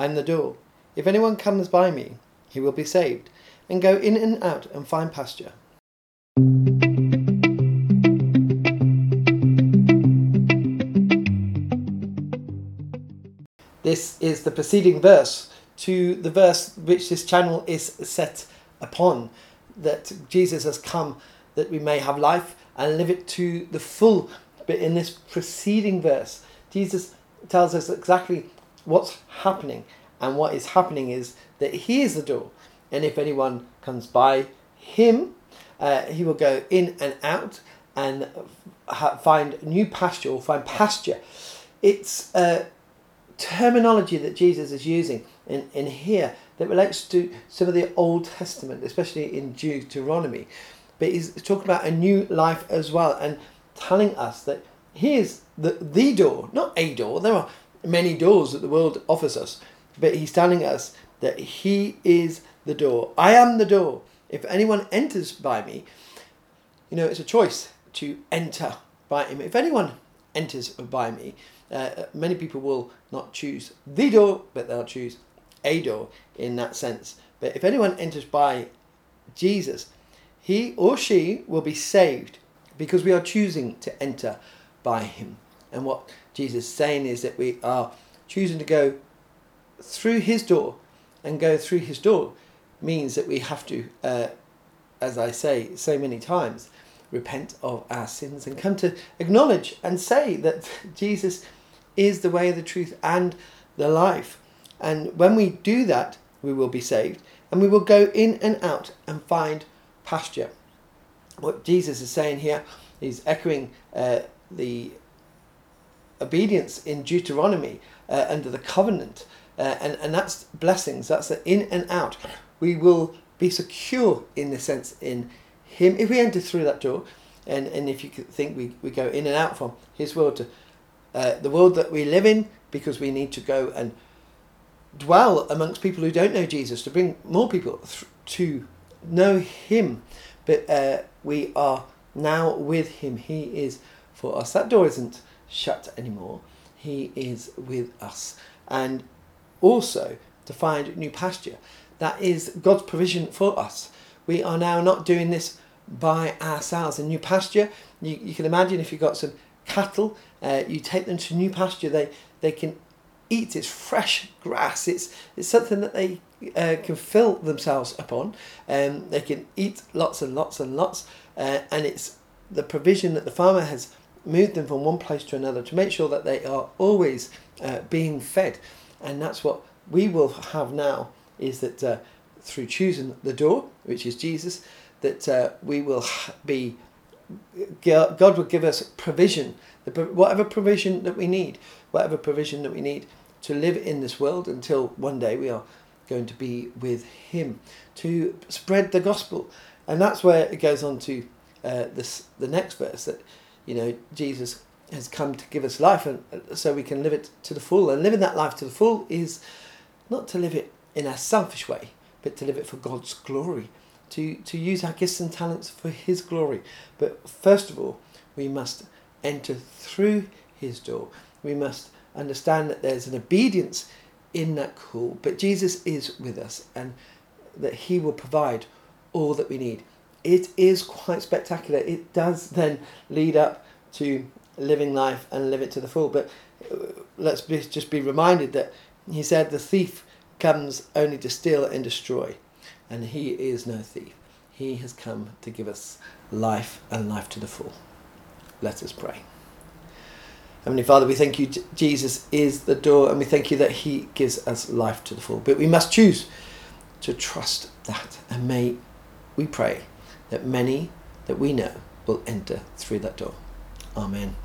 I am the door. If anyone comes by me, he will be saved, and go in and out and find pasture. This is the preceding verse to the verse which this channel is set upon, that Jesus has come that we may have life and live it to the full. But in this preceding verse, Jesus tells us exactly what's happening, and what is happening is that he is the door, and if anyone comes by him, he will go in and out and find new pasture, or find pasture. It's terminology that Jesus is using in here that relates to some of the Old Testament, especially in Deuteronomy, but he's talking about a new life as well, and telling us that he is the door, not a door. There are many doors that the world offers us, but he's telling us that he is the door. I am the door. If anyone enters by me, you know, it's a choice to enter by him. If anyone enters by me, many people will not choose the door, but they'll choose a door in that sense. But if anyone enters by Jesus, he or she will be saved, because we are choosing to enter by him. And what Jesus is saying is that we are choosing to go through his door, and go through his door means that we have to, as I say so many times, repent of our sins and come to acknowledge and say that Jesus is the way, the truth and the life. And when we do that, we will be saved, and we will go in and out and find pasture. What Jesus is saying here, he's echoing the obedience in Deuteronomy under the covenant. And that's blessings, that's the in and out. We will be secure in the sense in him. If we enter through that door, and if you think we go in and out from his world to the world that we live in, because we need to go and dwell amongst people who don't know Jesus, to bring more people to know him. But we are now with him. He is for us. That door isn't shut anymore. He is with us. And also to find new pasture. That is God's provision for us. We are now not doing this by ourselves. In new pasture, you can imagine if you've got some cattle, you take them to new pasture, they can eat. It's fresh grass, it's something that they can fill themselves upon, and they can eat lots and lots and lots, and it's the provision that the farmer has moved them from one place to another to make sure that they are always being fed. And that's what we will have now, is that through choosing the door, which is Jesus, that we will be, God will give us provision, whatever provision that we need, whatever provision that we need to live in this world until one day we are going to be with him, to spread the gospel. And that's where it goes on to the next verse, that, you know, Jesus has come to give us life, and so we can live it to the full. And living that life to the full is not to live it in a selfish way, but to live it for God's glory, to use our gifts and talents for his glory. But first of all, we must enter through his door. We must understand that there's an obedience in that call, but Jesus is with us, and that he will provide all that we need. It is quite spectacular. It does then lead up to living life and live it to the full. But let's just be reminded that he said the thief comes only to steal and destroy, and he is no thief. He has come to give us life and life to the full. Let us pray. Heavenly Father, we thank you Jesus is the door, and we thank you that he gives us life to the full. But we must choose to trust that, and may we pray that many that we know will enter through that door. Amen.